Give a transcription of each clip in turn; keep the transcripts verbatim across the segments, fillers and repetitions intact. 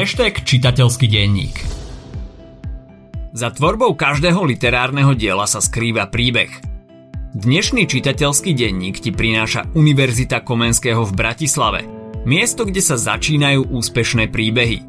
hashtag čitateľský denník. Za tvorbou každého literárneho diela sa skrýva príbeh. Dnešný čitateľský denník ti prináša Univerzita Komenského v Bratislave. Miesto, kde sa začínajú úspešné príbehy.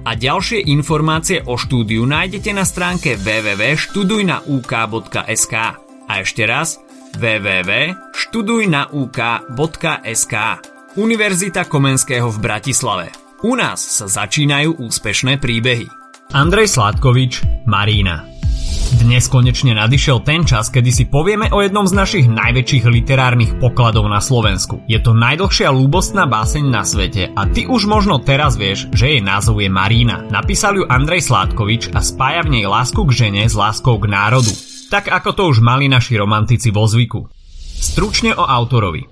a ďalšie informácie o štúdiu nájdete na stránke w w w bodka študuj na u k bodka es ka. A ešte raz w w w bodka študuj na u k bodka es ka. Univerzita Komenského v Bratislave. U nás sa začínajú úspešné príbehy. Andrej Sládkovič, Marina. Dnes konečne nadišiel ten čas, kedy si povieme o jednom z našich najväčších literárnych pokladov na Slovensku. Je to najdlhšia ľúbostná báseň na svete a ty už možno teraz vieš, že jej názov je Marina. Napísal ju Andrej Sládkovič a spája v nej lásku k žene s láskou k národu. Tak ako to už mali naši romantici vo zvyku. Stručne o autorovi.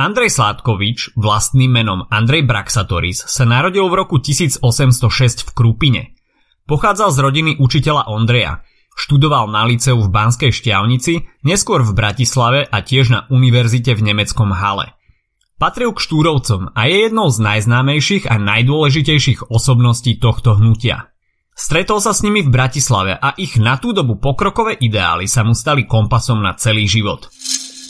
Andrej Sládkovič, vlastným menom Andrej Braxatoris, sa narodil v roku tisíc osemsto šesť v Krupine. Pochádzal z rodiny učiteľa Ondreja. Študoval na liceu v Banskej Štiavnici, neskôr v Bratislave a tiež na univerzite v Nemeckom Hale. Patril k Štúrovcom a je jednou z najznámejších a najdôležitejších osobností tohto hnutia. Stretol sa s nimi v Bratislave a ich na tú dobu pokrokové ideály sa mu stali kompasom na celý život.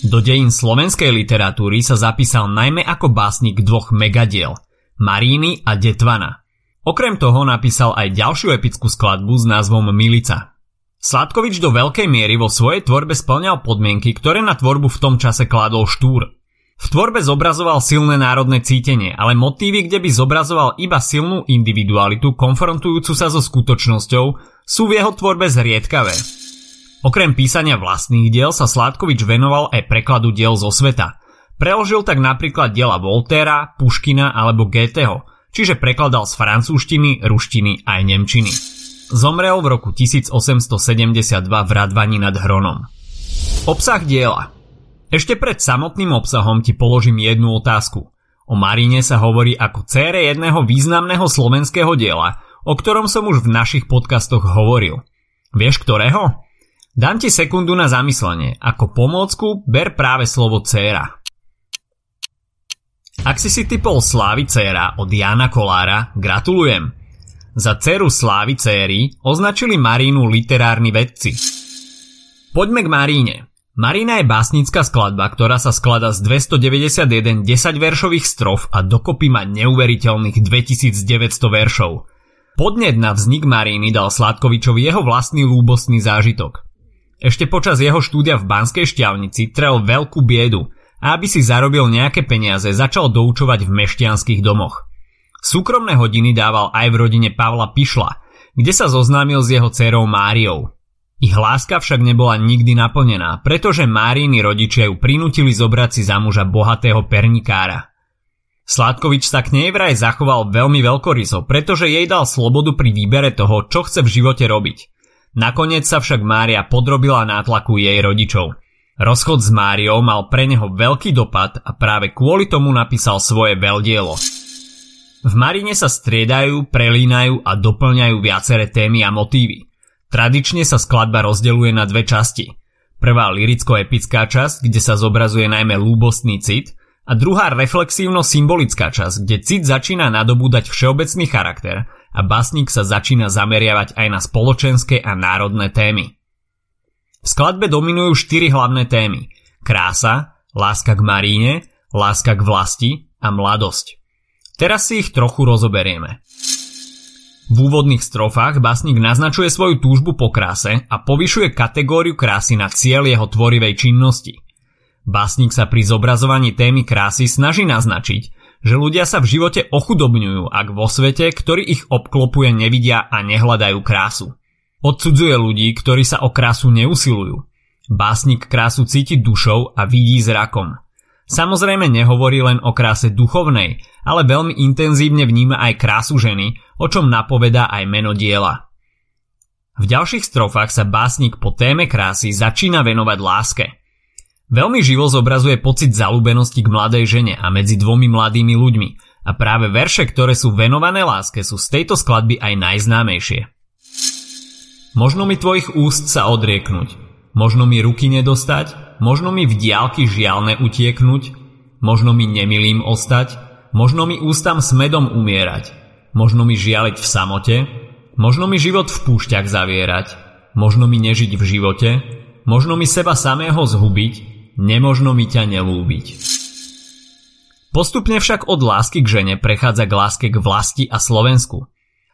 Do dejín slovenskej literatúry sa zapísal najmä ako básnik dvoch megadiel – Maríny a Detvana. Okrem toho napísal aj ďalšiu epickú skladbu s názvom Milica. Sládkovič do veľkej miery vo svojej tvorbe spĺňal podmienky, ktoré na tvorbu v tom čase kládol Štúr. V tvorbe zobrazoval silné národné cítenie, ale motívy, kde by zobrazoval iba silnú individualitu konfrontujúcu sa so skutočnosťou, sú v jeho tvorbe zriedkavé. Okrem písania vlastných diel sa Sládkovič venoval aj prekladu diel zo sveta. Preložil tak napríklad diela Voltera, Puškina alebo Goetheho, čiže prekladal z francúzštiny, ruštiny aj nemčiny. Zomrel v roku tisíc osemsto sedemdesiatdva v Radvani nad Hronom. Obsah diela. Ešte pred samotným obsahom ti položím jednu otázku. O Marine sa hovorí ako cére jedného významného slovenského diela, o ktorom som už v našich podcastoch hovoril. Vieš ktorého? Dám ti sekundu na zamyslenie. Ako pomôcku ber práve slovo céra. Ak si si typol Slávy dcera od Jána Kolára, gratulujem. Za dceru Slávy céry označili Marínu literárni vedci. Poďme k Maríne. Marína je básnická skladba, ktorá sa skladá z dvestodeväťdesiatjeden desaťveršových strof a dokopy má neuveriteľných dvetisícdeväťsto veršov. Podnet na vznik Maríny dal Sládkovičovi jeho vlastný ľúbostný zážitok. Ešte počas jeho štúdia v Banskej Štiavnici trel veľkú biedu a aby si zarobil nejaké peniaze, začal doučovať v mešťanských domoch. Súkromné hodiny dával aj v rodine Pavla Pišla, kde sa zoznámil s jeho dcerou Máriou. Ich láska však nebola nikdy naplnená, pretože Márini rodičia ju prinútili zobrať si za muža bohatého pernikára. Sládkovič sa k nej vraj zachoval veľmi veľkoryso, pretože jej dal slobodu pri výbere toho, čo chce v živote robiť. Nakoniec sa však Mária podrobila nátlaku jej rodičov. Rozchod s Máriou mal pre neho veľký dopad a práve kvôli tomu napísal svoje veľdielo. V Marine sa striedajú, prelínajú a doplňajú viaceré témy a motívy. Tradične sa skladba rozdeľuje na dve časti. Prvá liricko-epická časť, kde sa zobrazuje najmä ľúbostný cit, a druhá reflexívno-symbolická časť, kde cit začína nadobúdať všeobecný charakter a básnik sa začína zameriavať aj na spoločenské a národné témy. V skladbe dominujú štyri hlavné témy. Krása, láska k Maríne, láska k vlasti a mladosť. Teraz si ich trochu rozoberieme. V úvodných strofách básnik naznačuje svoju túžbu po kráse a povyšuje kategóriu krásy na cieľ jeho tvorivej činnosti. Básnik sa pri zobrazovaní témy krásy snaží naznačiť, že ľudia sa v živote ochudobňujú, ak vo svete, ktorý ich obklopuje, nevidia a nehľadajú krásu. Odsudzuje ľudí, ktorí sa o krásu neusilujú. Básnik krásu cíti dušou a vidí zrakom. Samozrejme nehovorí len o kráse duchovnej, ale veľmi intenzívne vníma aj krásu ženy, o čom napovedá aj meno diela. V ďalších strofách sa básnik po téme krásy začína venovať láske. Veľmi živo zobrazuje pocit zaľúbenosti k mladej žene a medzi dvomi mladými ľuďmi a práve verše, ktoré sú venované láske, sú z tejto skladby aj najznámejšie. Možno mi tvojich úst sa odrieknuť, možno mi ruky nedostať, možno mi v diálky žialne utieknuť, možno mi nemilým ostať, možno mi ústam smedom umierať, možno mi žialiť v samote, možno mi život v púšťach zavierať, možno mi nežiť v živote, možno mi seba samého zhubiť, nemožno mi ťa nelúbiť. Postupne však od lásky k žene prechádza k láske k vlasti a Slovensku.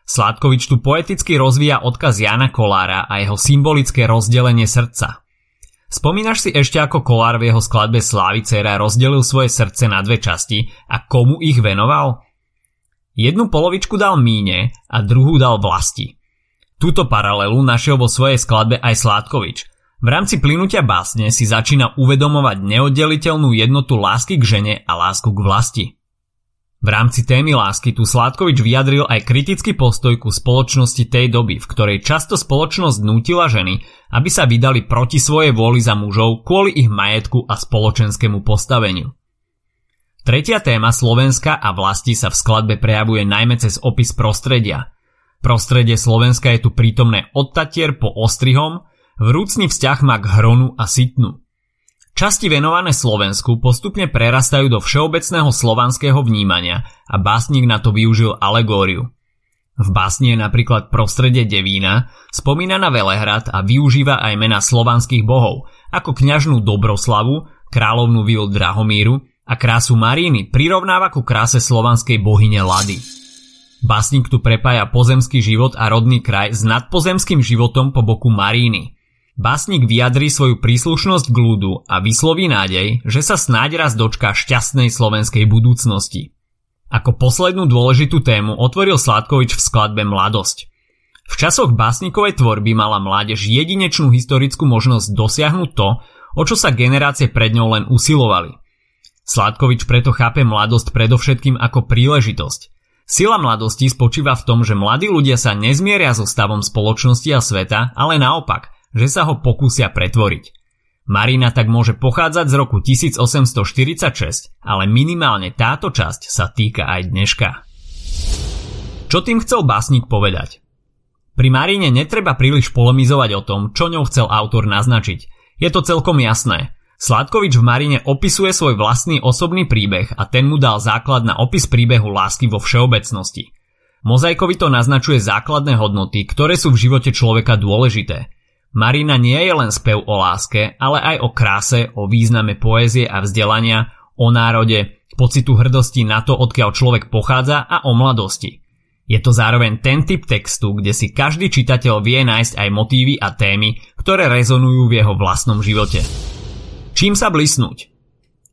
Sládkovič tu poeticky rozvíja odkaz Jána Kolára a jeho symbolické rozdelenie srdca. Spomínaš si ešte, ako Kolár v jeho skladbe Slávy dcera rozdelil svoje srdce na dve časti a komu ich venoval? Jednu polovičku dal Míne a druhú dal Vlasti. Túto paralelu našiel vo svojej skladbe aj Sládkovič. V rámci plynutia básne si začína uvedomovať neoddeliteľnú jednotu lásky k žene a lásku k vlasti. V rámci témy lásky tu Sládkovič vyjadril aj kritický postoj ku spoločnosti tej doby, v ktorej často spoločnosť nútila ženy, aby sa vydali proti svojej vôli za mužov kvôli ich majetku a spoločenskému postaveniu. Tretia téma Slovenska a vlasti sa v skladbe prejavuje najmä cez opis prostredia. Prostredie Slovenska je tu prítomné od Tatier po Ostrihom, vrúcny vzťah má k Hronu a Sitnu. Časti venované Slovensku postupne prerastajú do všeobecného slovanského vnímania a básnik na to využil alegóriu. V básni je napríklad prostredie Devína, spomína na Velehrad a využíva aj mená slovanských bohov, ako kňažnú Dobroslavu, kráľovnú vilu Drahomíru a krásu Mariny prirovnáva ku kráse slovanskej bohyne Lady. Básnik tu prepája pozemský život a rodný kraj s nadpozemským životom po boku Maríny. Básnik vyjadrí svoju príslušnosť k ľudu a vysloví nádej, že sa snáď raz dočká šťastnej slovenskej budúcnosti. Ako poslednú dôležitú tému otvoril Sládkovič v skladbe Mladosť. V časoch básnikovej tvorby mala mládež jedinečnú historickú možnosť dosiahnuť to, o čo sa generácie pred ňou len usilovali. Sládkovič preto chápe mladosť predovšetkým ako príležitosť. Sila mladosti spočíva v tom, že mladí ľudia sa nezmieria so stavom spoločnosti a sveta, ale naopak, že sa ho pokúsia pretvoriť. Marina tak môže pochádzať z roku tisíc osemsto štyridsaťšesť, ale minimálne táto časť sa týka aj dneška. Čo tým chcel básnik povedať? Pri Marine netreba príliš polemizovať o tom, čo ňou chcel autor naznačiť. Je to celkom jasné. Sládkovič v Marine opisuje svoj vlastný osobný príbeh a ten mu dal základ na opis príbehu lásky vo všeobecnosti. Mozaikovito naznačuje základné hodnoty, ktoré sú v živote človeka dôležité. Marina nie je len spev o láske, ale aj o kráse, o význame poézie a vzdelania, o národe, pocitu hrdosti na to, odkiaľ človek pochádza a o mladosti. Je to zároveň ten typ textu, kde si každý čitateľ vie nájsť aj motívy a témy, ktoré rezonujú v jeho vlastnom živote. Čím sa blisnúť?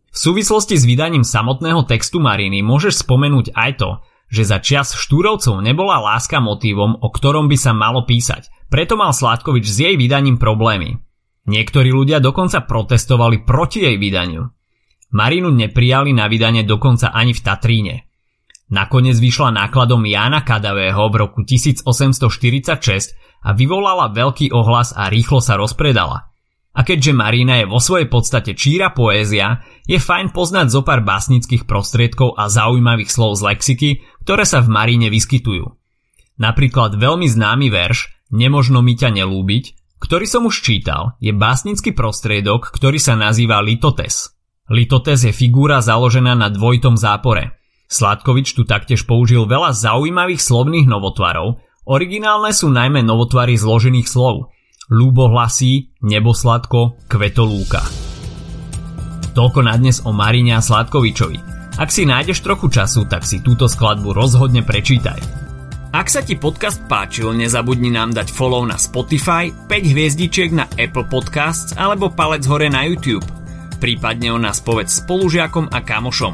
V súvislosti s vydaním samotného textu Mariny môžeš spomenúť aj to, že za čias Štúrovcov nebola láska motívom, o ktorom by sa malo písať, preto mal Sládkovič s jej vydaním problémy. Niektorí ľudia dokonca protestovali proti jej vydaniu. Marinu neprijali na vydanie dokonca ani v Tatríne. Nakoniec vyšla nákladom Jána Kadavého v roku tisíc osemsto štyridsaťšesť a vyvolala veľký ohlas a rýchlo sa rozpredala. A keďže Marina je vo svojej podstate číra poézia, je fajn poznať zopár básnických prostriedkov a zaujímavých slov z lexiky, ktoré sa v Marine vyskytujú. Napríklad veľmi známy verš Nemožno mi ťa nelúbiť, ktorý som už čítal, je básnický prostriedok, ktorý sa nazýva Litotes. Litotes je figúra založená na dvojitom zápore. Sládkovič tu taktiež použil veľa zaujímavých slovných novotvarov, originálne sú najmä novotvary zložených slov. Ľúbohlasí, nebosladko, kvetolúka. Toľko na dnes o Marine a Sládkovičovi. Ak si nájdeš trochu času, tak si túto skladbu rozhodne prečítaj. Ak sa ti podcast páčil, nezabudni nám dať follow na Spotify, päť hviezdičiek na Apple Podcasts alebo palec hore na YouTube. Prípadne o nás povedz spolužiakom a kamošom.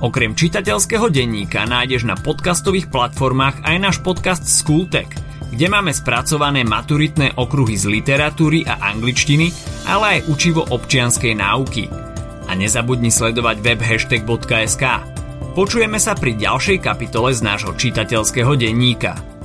Okrem čitateľského denníka nájdeš na podcastových platformách aj náš podcast SchoolTech, kde máme spracované maturitné okruhy z literatúry a angličtiny, ale aj učivo občianskej náuky. A nezabudni sledovať web hashtag bodka es ká. Počujeme sa pri ďalšej kapitole z nášho čitateľského denníka.